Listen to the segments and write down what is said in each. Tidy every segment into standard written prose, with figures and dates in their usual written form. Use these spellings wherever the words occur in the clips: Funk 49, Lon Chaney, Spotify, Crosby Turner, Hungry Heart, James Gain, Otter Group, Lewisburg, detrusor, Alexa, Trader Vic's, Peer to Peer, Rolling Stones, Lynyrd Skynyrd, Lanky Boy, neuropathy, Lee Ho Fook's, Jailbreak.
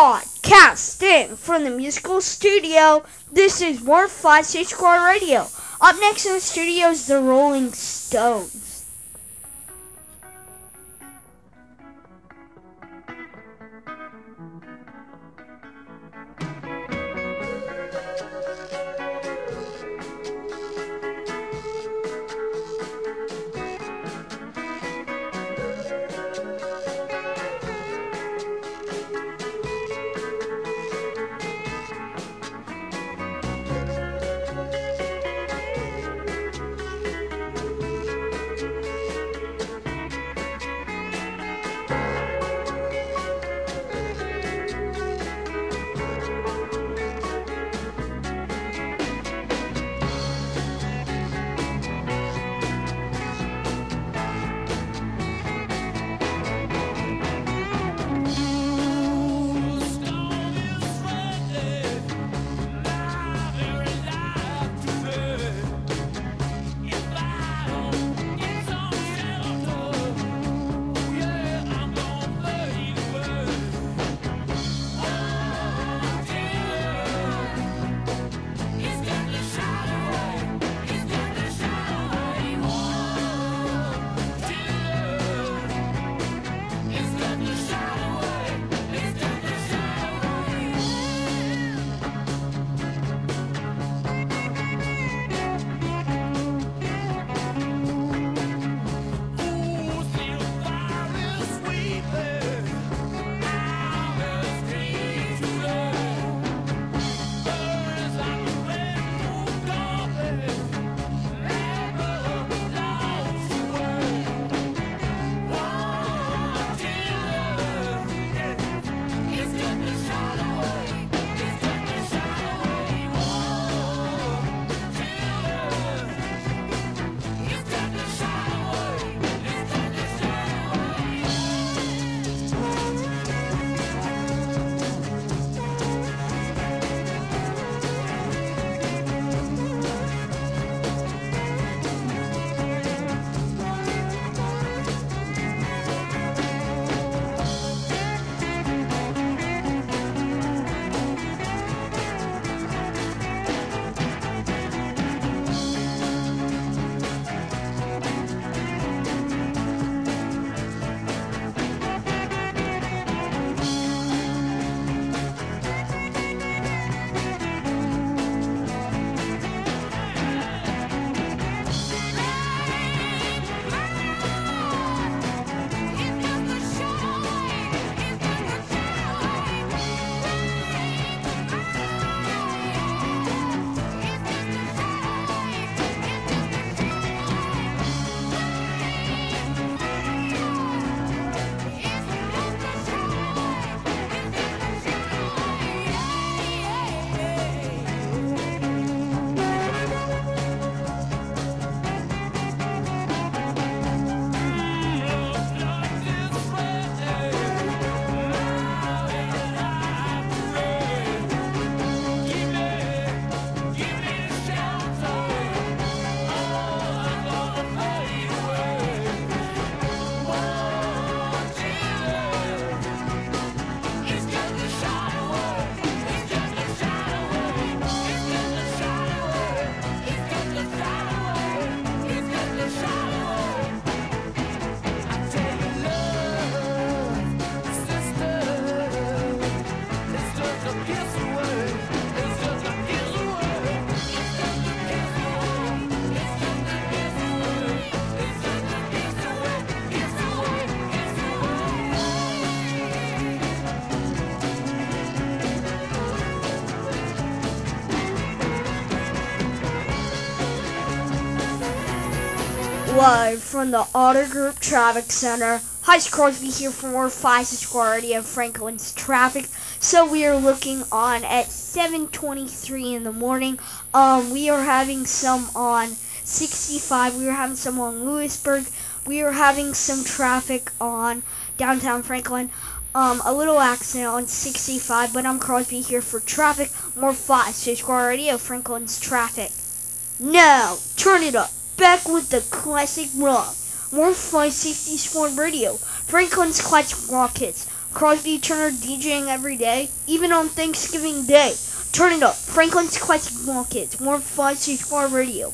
Broadcasting from the musical studio, this is 156 Squad Radio. Up next in the studio is the Rolling Stones. Live from the Otter Group Traffic Center. Hi, it's Crosby here for more 156 Squad Radio, Franklin's traffic. So we are looking on at 7:23 in the morning. We are having some on 65. We are having some on Lewisburg. We are having some traffic on downtown Franklin. A little accident on 65, but I'm Crosby here for traffic. More 156 Squad Radio, Franklin's traffic. Now, turn it up. Back with the classic rock. More 156 Squad Radio. Franklin's classic rock hits. Crosby Turner DJing every day, even on Thanksgiving Day. Turn it up. Franklin's Classic Markets, 10564 Radio.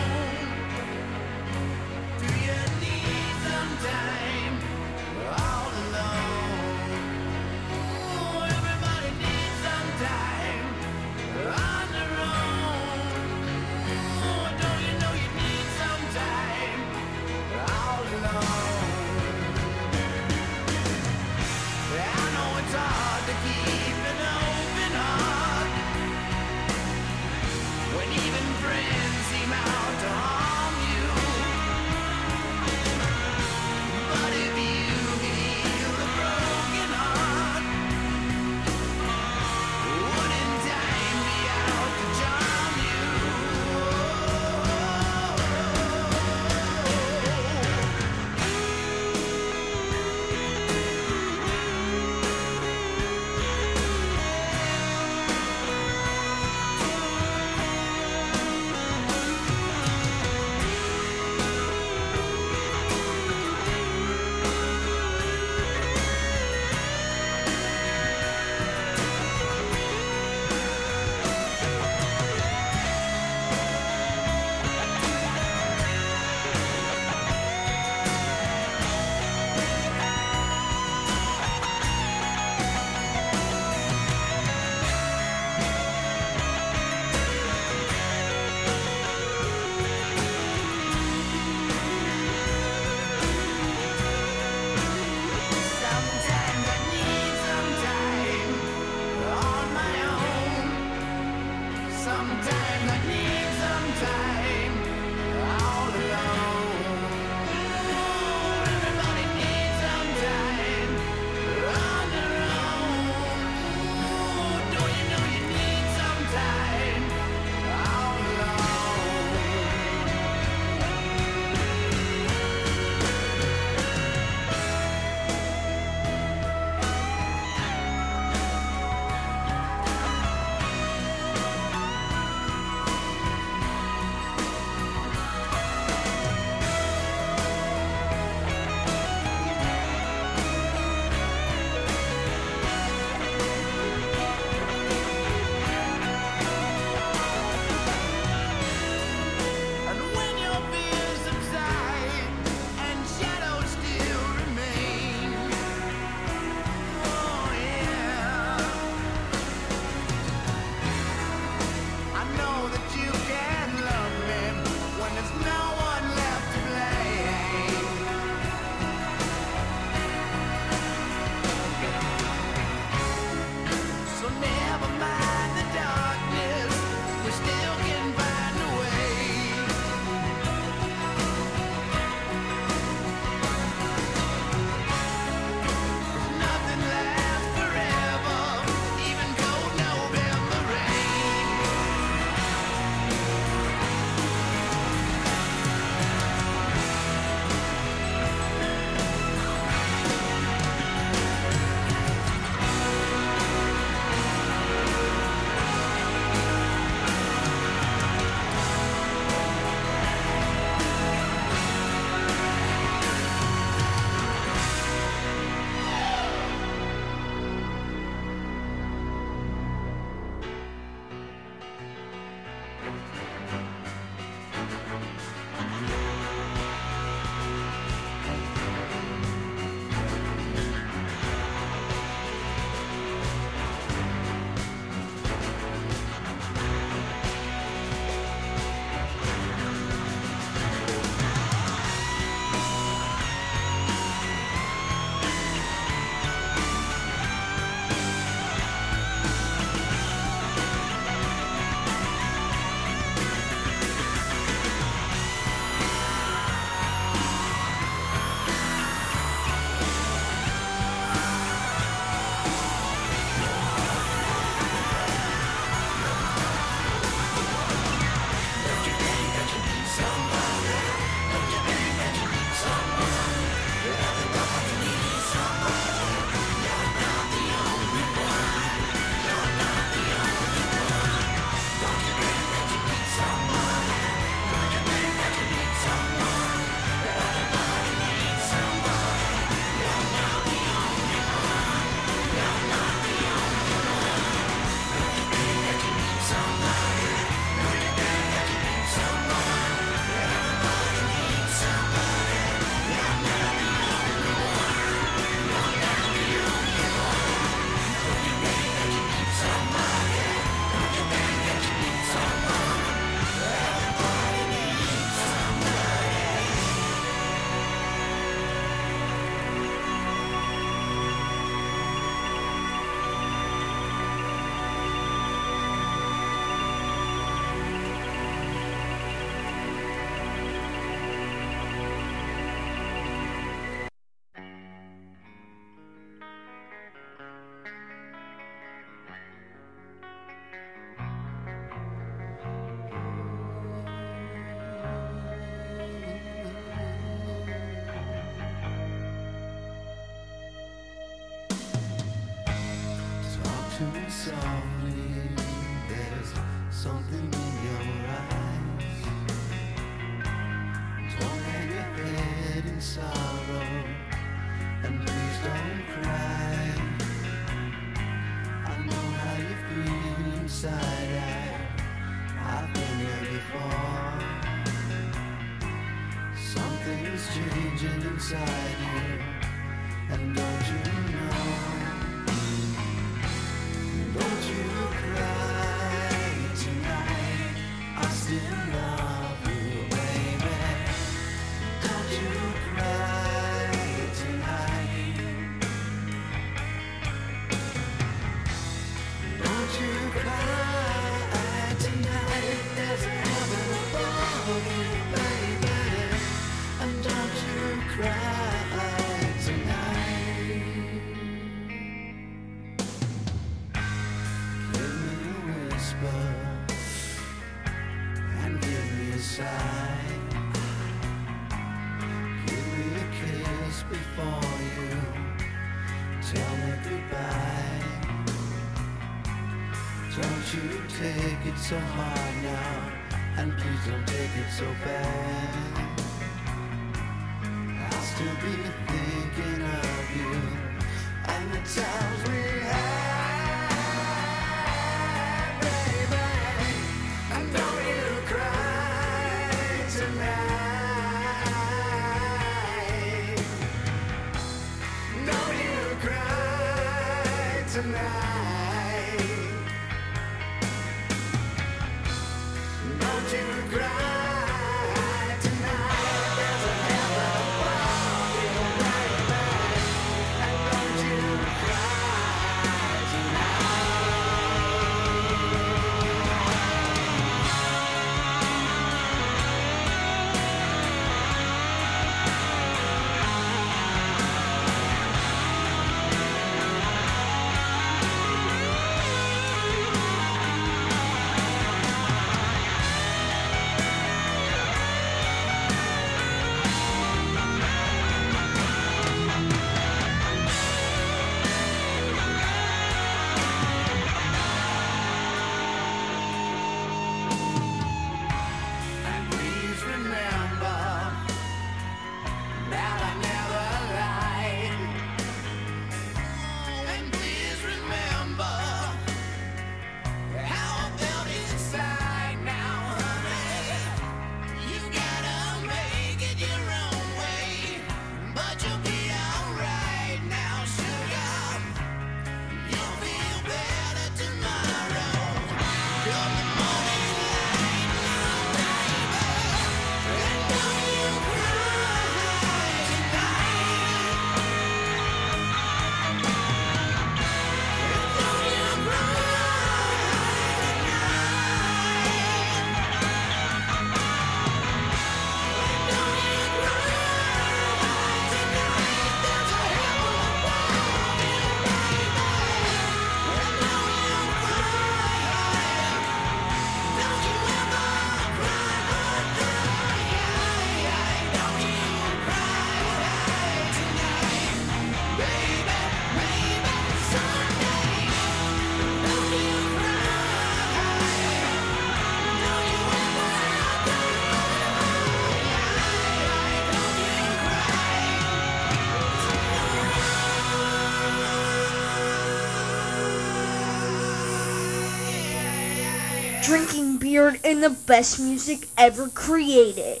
And the best music ever created.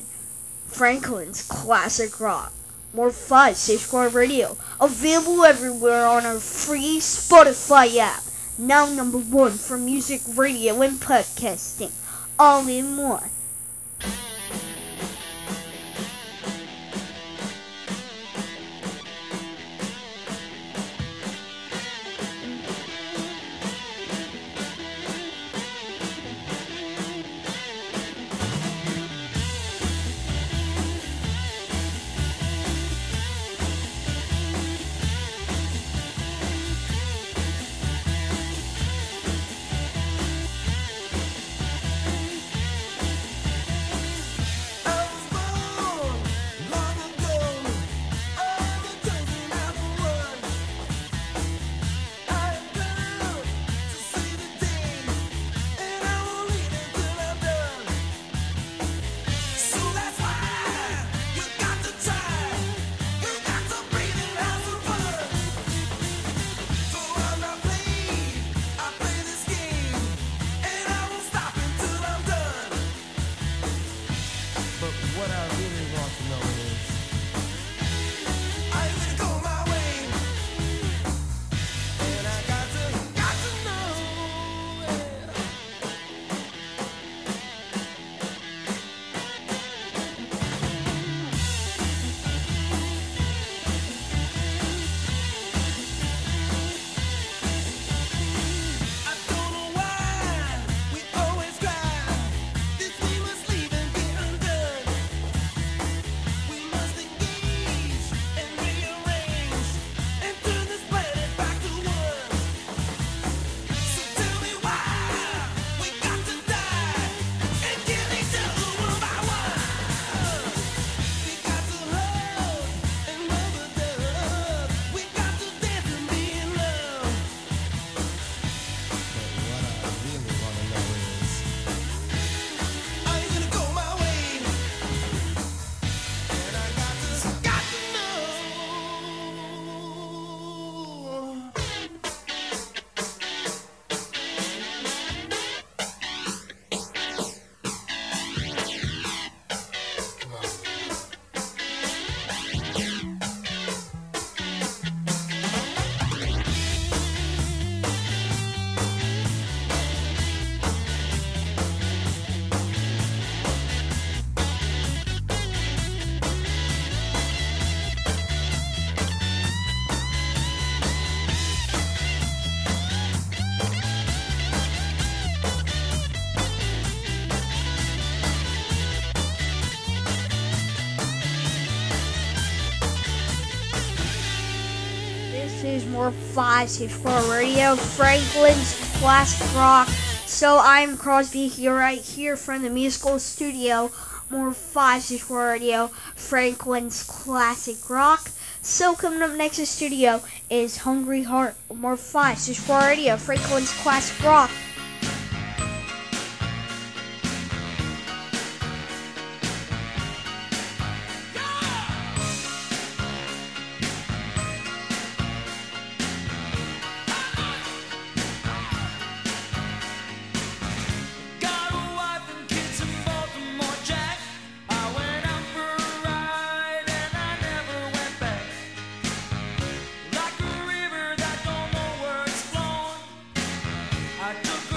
Franklin's Classic Rock. More Fun, Safe Square Radio. Available everywhere on our free Spotify app. Now #1 for music, radio, and podcasting. All in one. is more classic for Radio Franklin's Classic Rock. So I'm Crosby here, right here from the musical studio. More classic for Radio Franklin's Classic Rock. So coming up next in the studio is Hungry Heart. More classic for Radio Franklin's Classic Rock. I took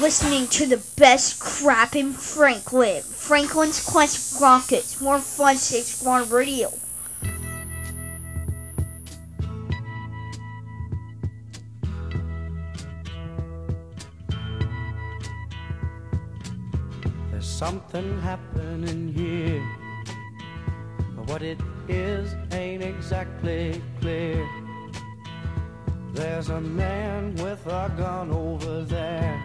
listening to the best crap in Franklin. Franklin's Classic Rockets. More Fun 6-1 Radio. There's something happening here, but what it is ain't exactly clear. There's a man with a gun over there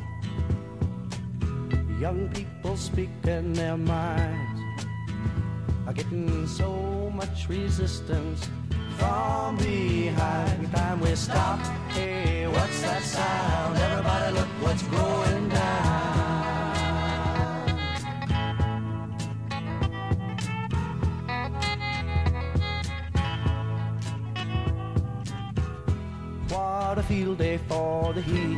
Young people speaking their minds are getting so much resistance from behind. Time we stop. Hey, what's that sound? Everybody look what's going down. What a field day for the heat.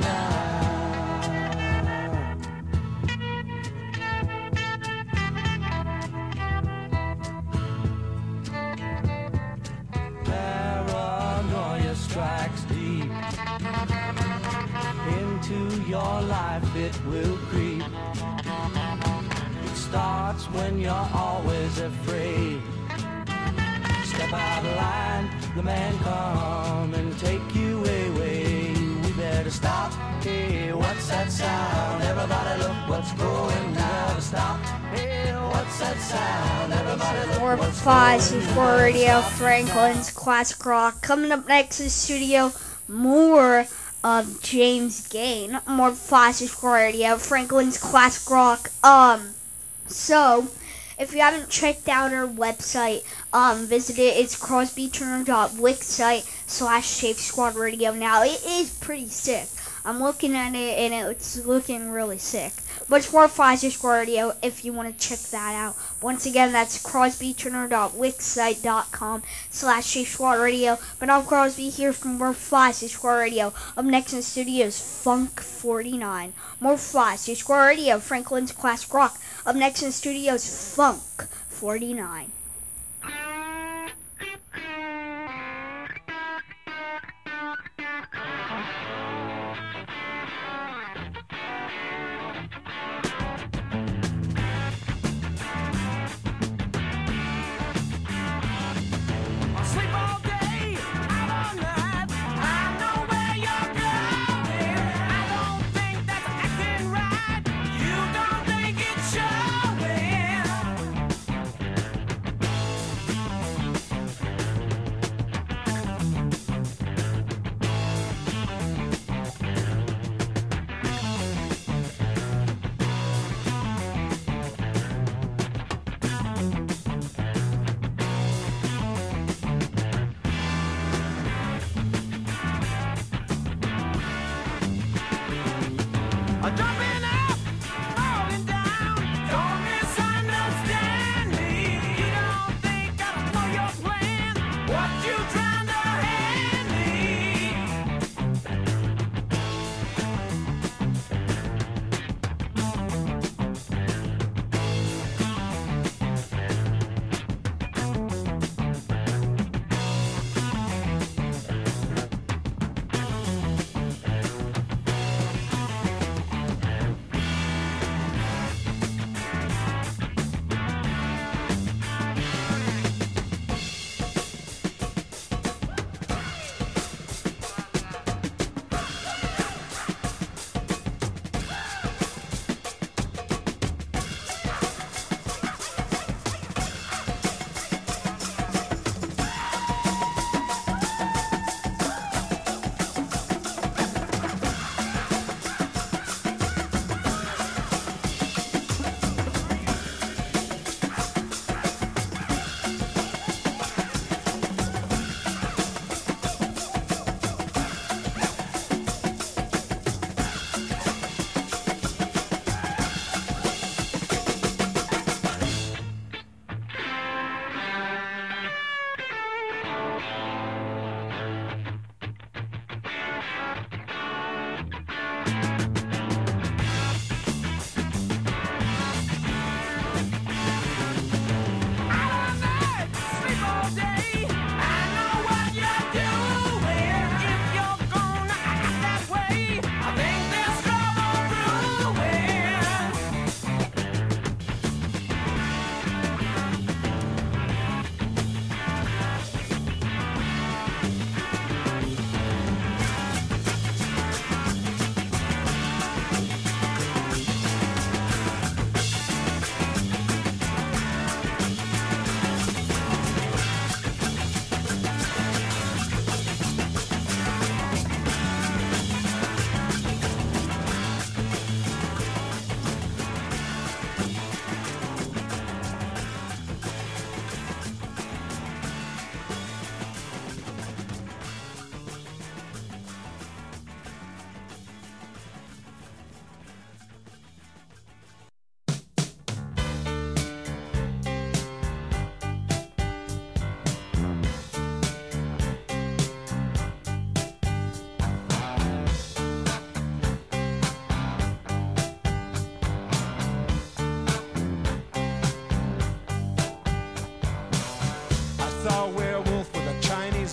down. Your life, it will creep. It starts when you're always afraid. Step out of line, the man come and take you away. We better stop. Hey, what's that sound? Everybody look what's going down. Stop. Hey, what's that sound? Everybody look More what's going down. More Radio, Franklin's Classic Rock. Coming up next to the studio, more of James Gain, more Classic Radio, Franklin's Classic Rock. So, if you haven't checked out our website, visit it. It's crosbyturner.wixsite/Shape Squad Radio. Now, it is pretty sick. I'm looking at it, and it's looking really sick. But it's more Classic Radio if you want to check that out. Once again, that's crosbyturner.wixsite.com/Shape Squad Radio. But I'm Crosby here from more Classic Squad Radio. Up next in the studio is Funk 49. More Classic Squad Radio, Franklin's Classic Rock. Up next in the studio is Funk 49.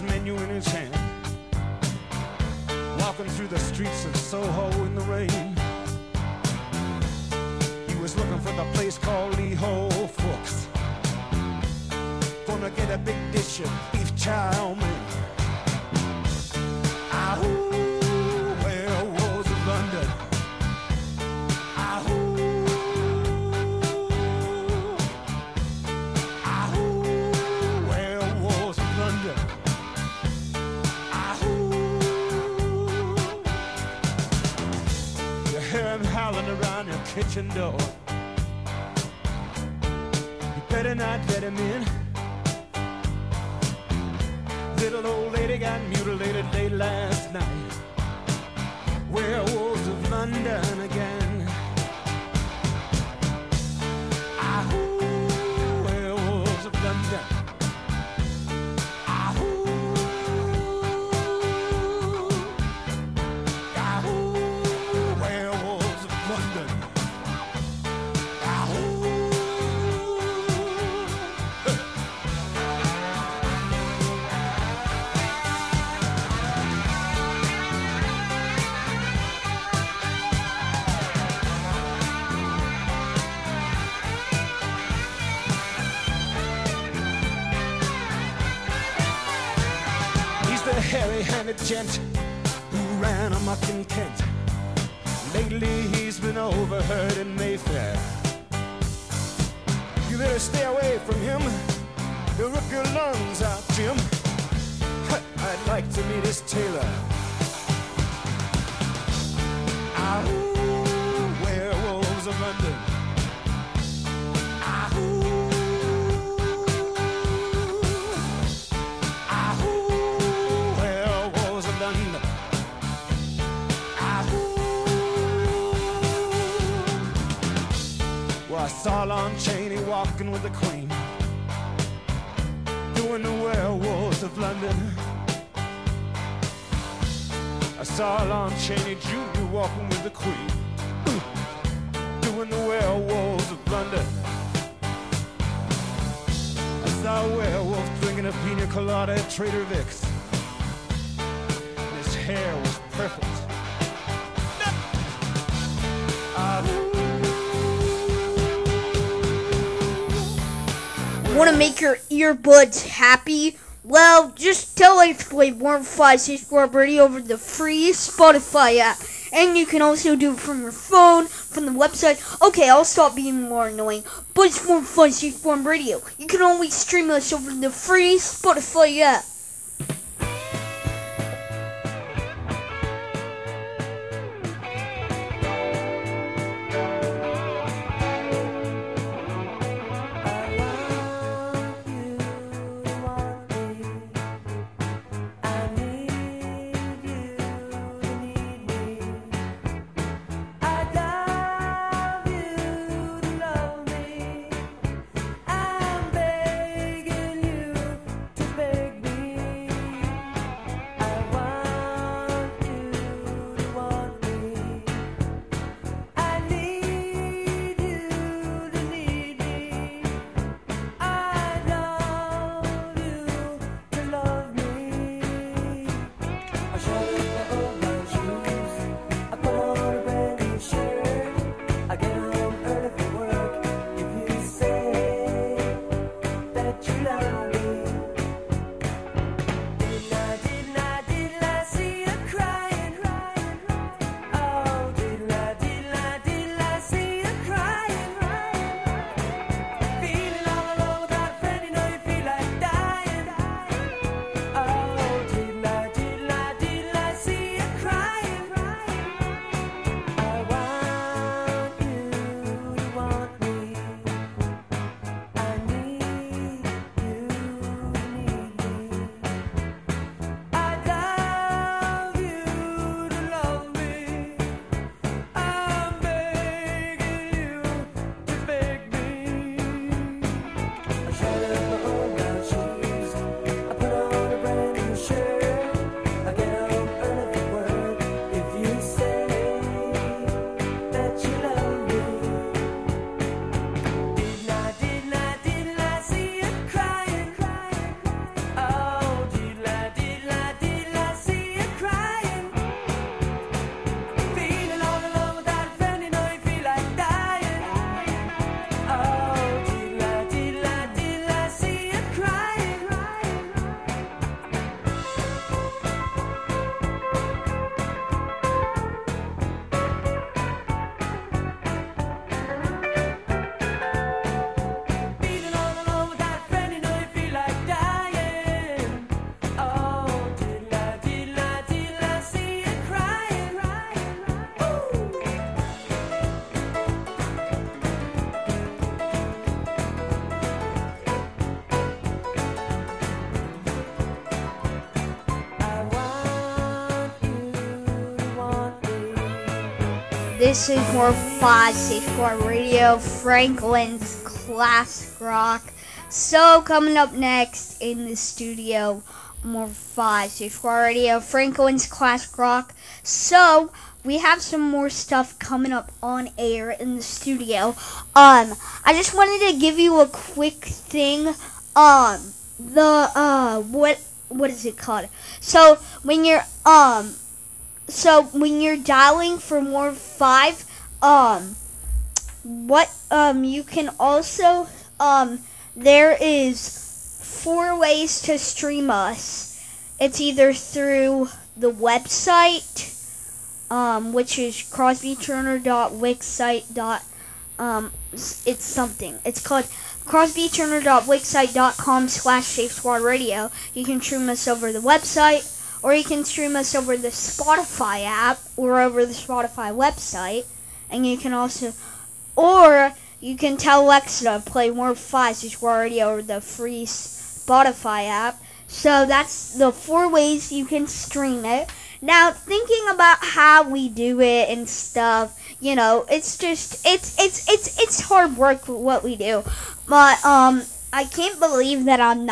his menu in his hand, walking through the streets of Soho in the rain. He was looking for the place called Lee Ho Fook's, gonna get a big dish of beef chow mein. Kitchen door. You better not let him in. Little old lady got mutilated late last night. Werewolves of London again. Gent who ran amok in Kent. Lately he's been overheard in Mayfair. You better stay away from him. He'll rip your lungs out, Jim. I'd like to meet his tailor. Ah, werewolves of London. Saw Lon Chaney walking with the Queen, doing the werewolves of London. I saw Lon Chaney Jr. walking with the Queen, doing the werewolves of London. I saw a werewolf drinking a pina colada at Trader Vic's. His hair was perfect. Want to make your earbuds happy? Well, just tell it to play 1564 Birdie over the free Spotify app. And you can also do it from your phone, from the website. Okay, I'll stop being more annoying. But it's 1564 Radio. You can always stream us over the free Spotify app. This is more Pod Safeguard Radio, Franklin's Classic Rock. So coming up next in the studio, more Pod Safeguard Radio, Franklin's Classic Rock. So we have some more stuff coming up on air in the studio. I just wanted to give you a quick thing. What is it called? So when you're dialing for more 5, you can also, there is 4 ways to stream us. It's either through the website, which is crosbyturner.wixsite. It's something. It's called crosbyturner.wixsite.com/Safe Squad Radio. You can stream us over the website. Or you can stream us over the Spotify app or over the Spotify website. And you can also, or you can tell Alexa to play more files, which were already over the free Spotify app. So that's the 4 ways you can stream it. Now, thinking about how we do it and stuff, you know, it's just, it's hard work with what we do. But, I can't believe that I'm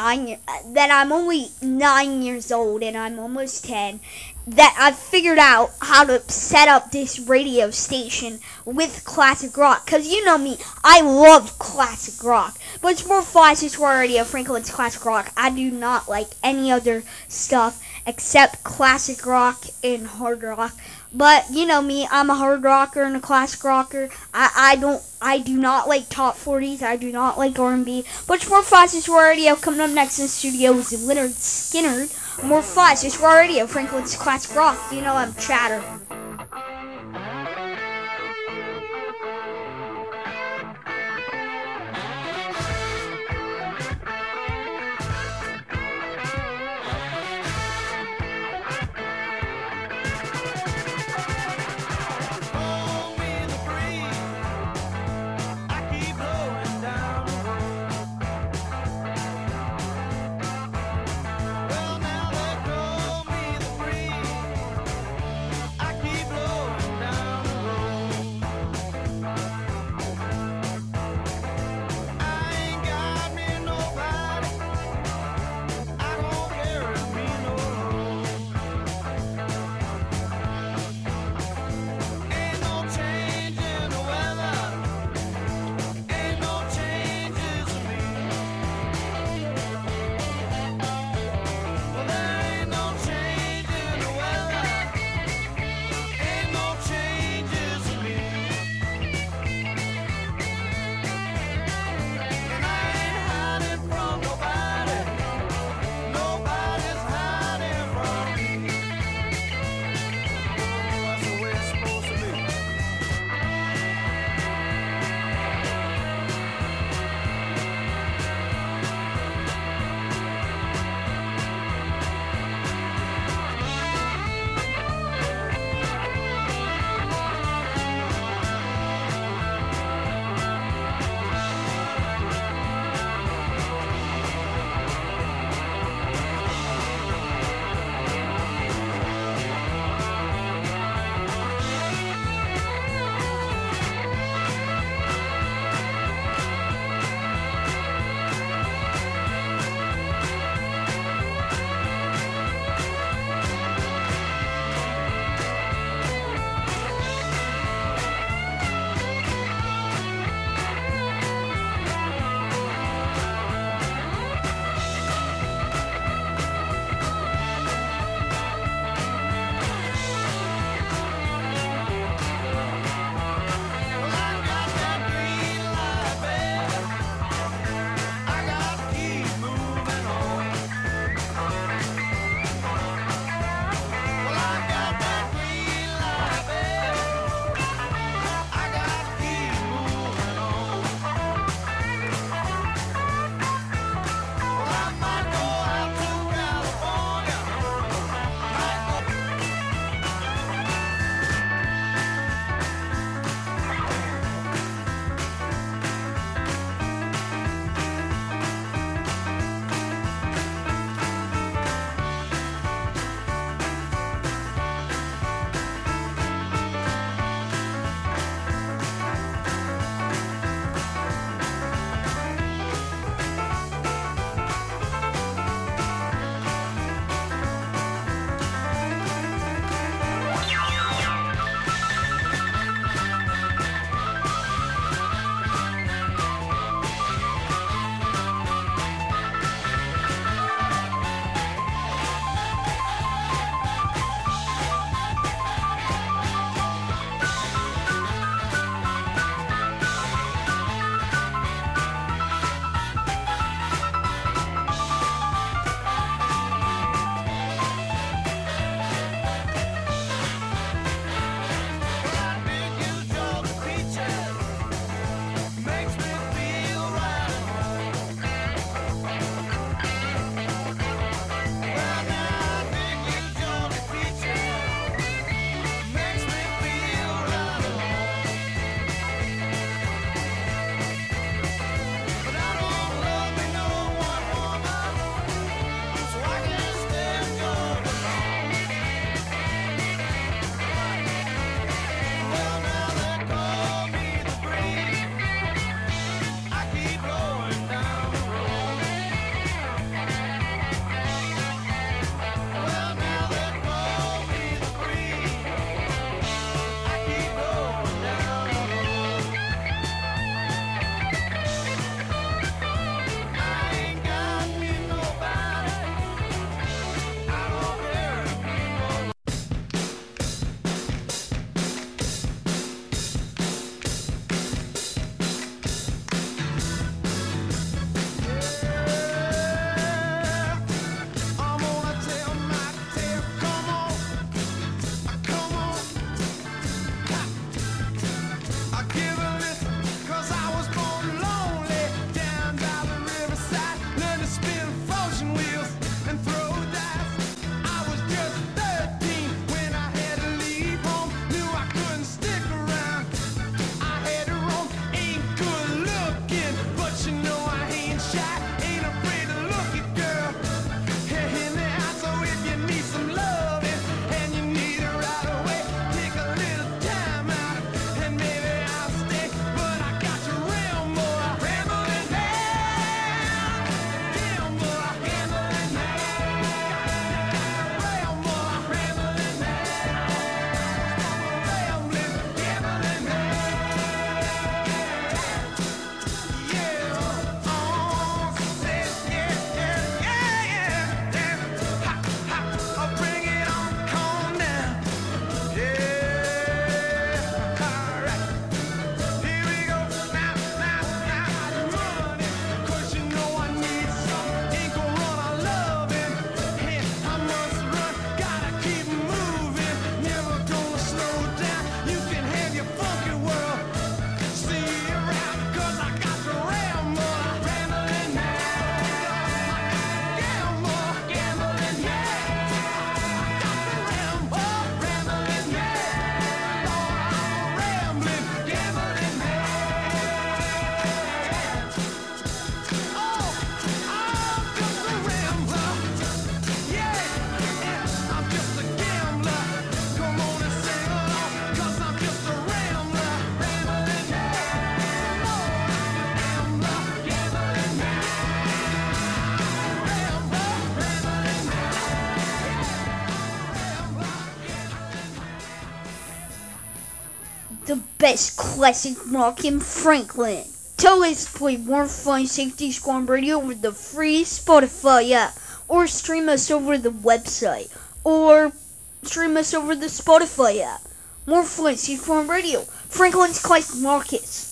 only 9 years old and I'm almost 10, that I've figured out how to set up this radio station with classic rock. Because you know me, I love classic rock. But it's more Fly's Radio, Franklin's Classic Rock. I do not like any other stuff except classic rock and hard rock. But you know me, I'm a hard rocker and a classic rocker. I do not like top 40s. I do not like R&B. Much more Fly's Radio. Coming up next in the studio is Lynyrd Skynyrd. More Fly's Radio, Franklin's Classic Rock. You know I'm Chatter. the best classic rock in Franklin. Tell us to play more fun 60s Squad Radio over the free Spotify app, or stream us over the website, or stream us over the Spotify app. More fun 60s Squad Radio, Franklin's classic rockets.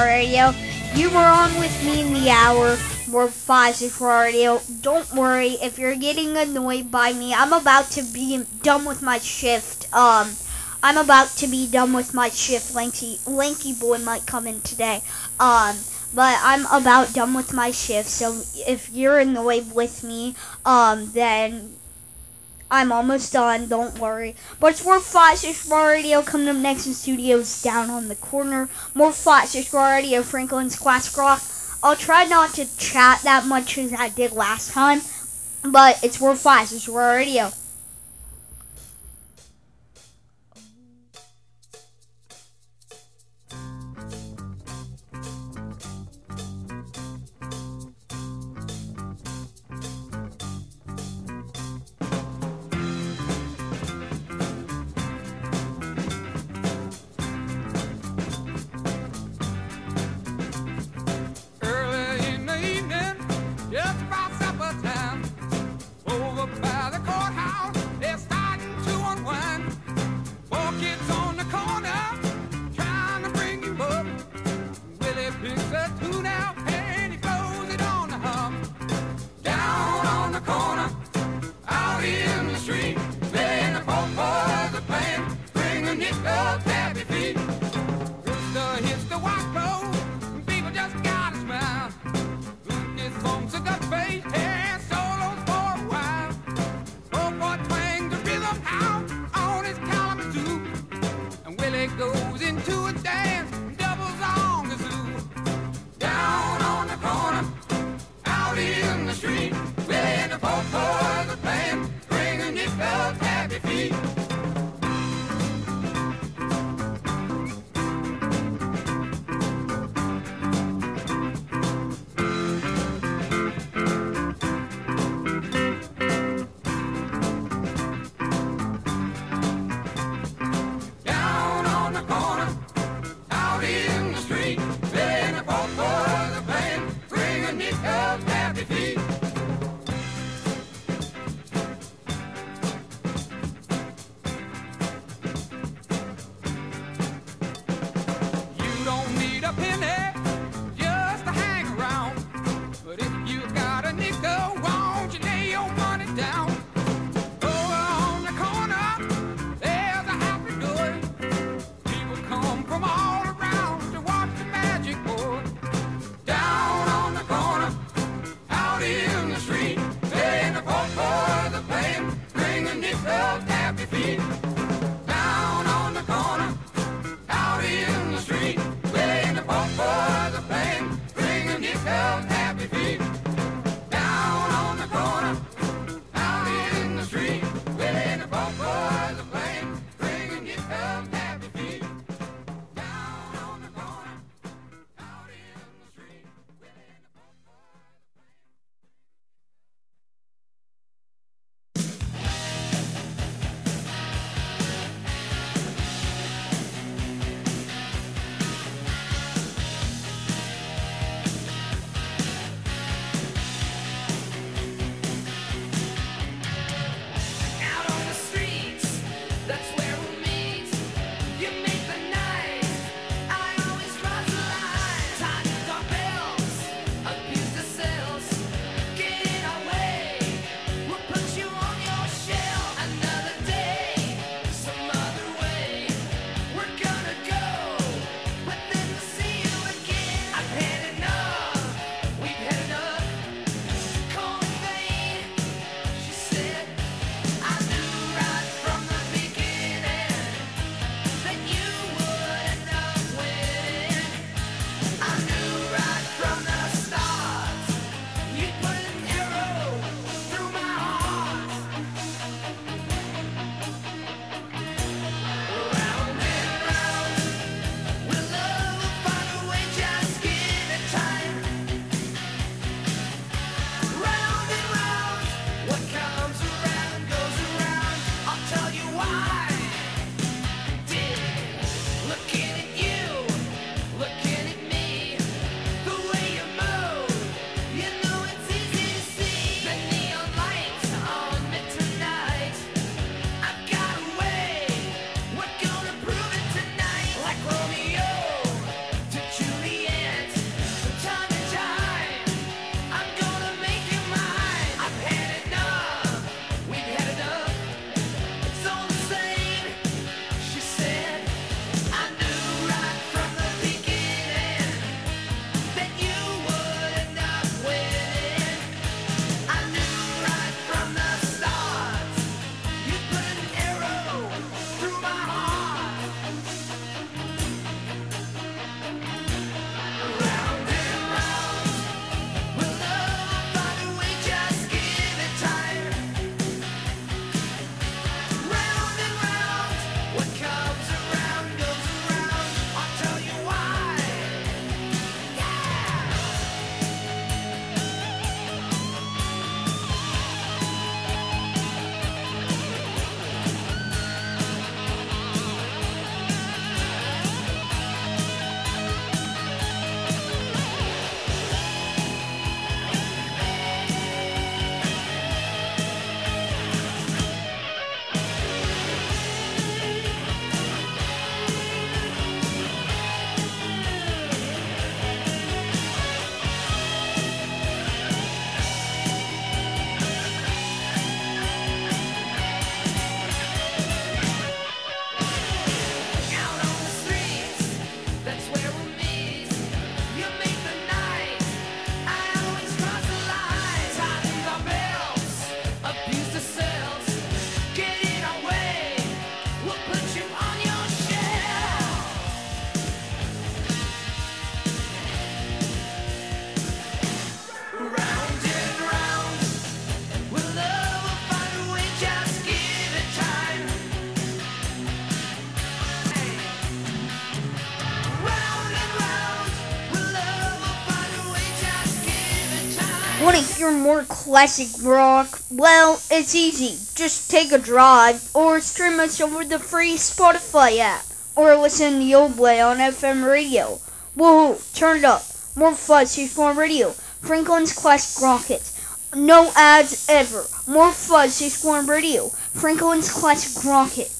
Radio. You were on with me in the hour. More Fozzy Radio. Don't worry if you're getting annoyed by me. I'm about to be done with my shift. I'm about to be done with my shift. Lanky Boy might come in today. But I'm about done with my shift. So if you're annoyed with me, then I'm almost done. Don't worry. But it's more Flash Squad Radio coming up next in studios down on the corner. More Flash Squad Radio, Franklin's Classic Rock. I'll try not to chat that much as I did last time, but it's more Flash Squad Radio. By the courthouse. it helps happy feet. You don't need a penny just to hang around, but if you've got a nickel, won't you lay your money down? Over on the corner, there's a happy good. People come from all around to watch the Magic Boy. Down on the corner, out in the street, playing the port for the playing, bringing nickel happy feet. Down on the corner, out in the street, playing the port for the playing, bringing nickel happy feet. Down on the corner, out in the street, playing the port for the playing, bringing nickel happy feet. Down on the corner, out in the street, playing the port for the playing. Out on the streets, that's where we meet. You make the night, I always cross the line. Tightened our belts, abused ourselves, get in our way, we'll put you on your shelf. Another day, some other way, we're gonna go, but then we'll see you again. I've had enough, we've had enough. Call me vain, she said. I knew right from the beginning that you would end up winning. I knew right from the start you put an arrow through my heart. Round and round, will love will find a way, just give it time. Round and round, what comes around goes around. I'll tell you why. Did looking at you, looking at me, the way you move, you know it's easy to see. The neon lights on me tonight. I've got a way, we're gonna prove it tonight. Like Romeo to Juliet, from time to time, I'm gonna make you mine. I've had enough, we've had enough. It's all the same, she said. I knew right from the beginning that you would end up winning. I knew right from the start you put an arrow through my heart. Round and round, will love find a way, just give it time. Round and round, what comes around goes around. I'll tell you why. Yeah. Out on the streets, that's where we meet. You make the night, I always cross the line. Tightened our belts, abused ourselves, get in our way, we'll put you on your shelf. Round and round, will love will find a way, just give it time. Round and round, will love will find a way, just give it time. Want to hear more classic rock? Well, it's easy. Just take a drive or stream us over the free Spotify app or listen the old way on FM radio. Woohoo, turn it up. More fun, more radio. Franklin's Classic Rockets. No ads ever. More fuzz, 6-1 radio. Franklin's Classic Rockets.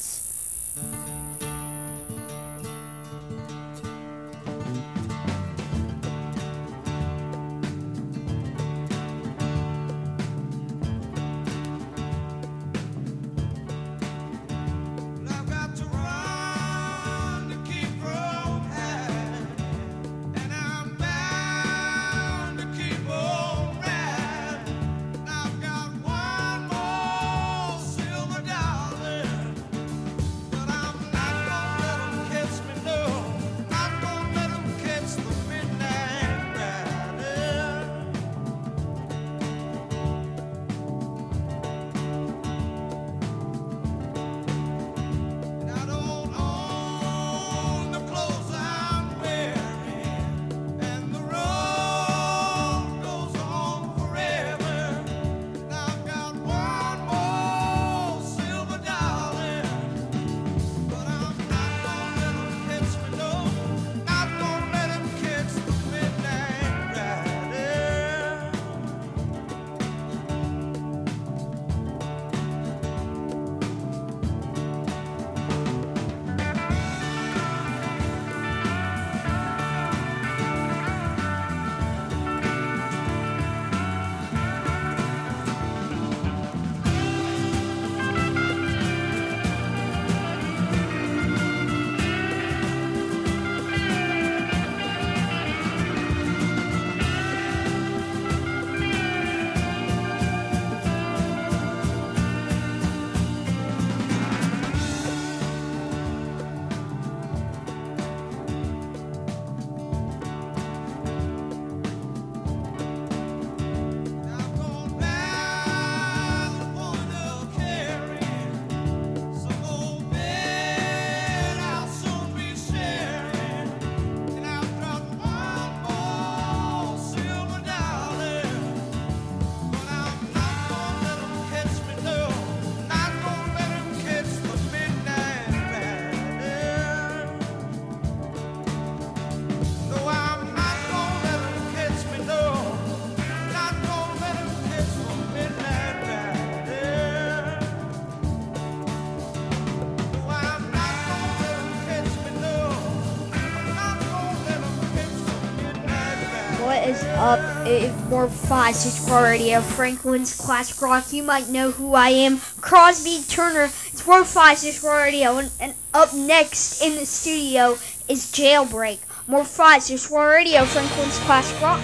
More 564 radio, Franklin's Classic Rock. You might know who I am, Crosby Turner. It's more 564 radio, and up next in the studio is Jailbreak. More 564 radio, Franklin's Classic Rock.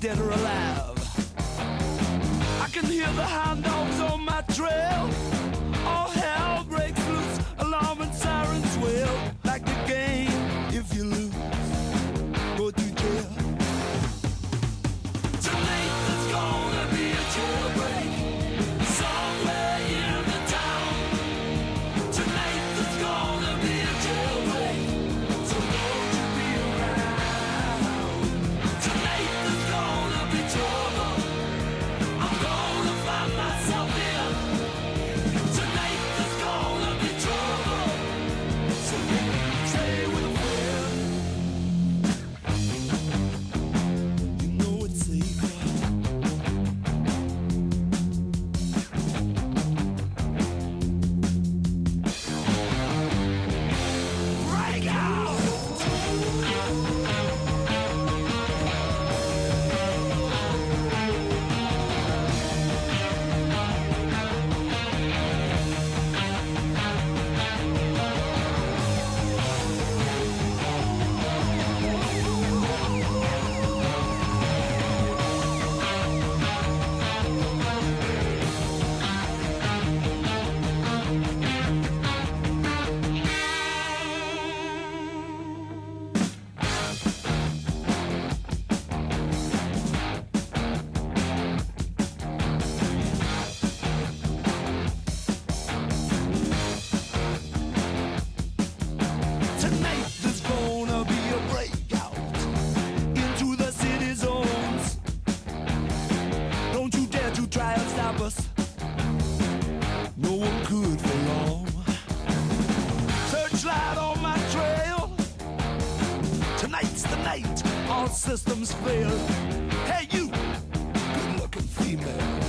Dead or alive, I can hear the hound dogs on my trail. All hell breaks loose, alarm and sirens wail. Like the game, if you lose, go to jail. Tonight there's gonna be a jailbreak somewhere in the town. Tonight there's gonna be a jailbreak, so don't you be around. Tonight there's gonna night, all systems fail. Hey you, good looking female,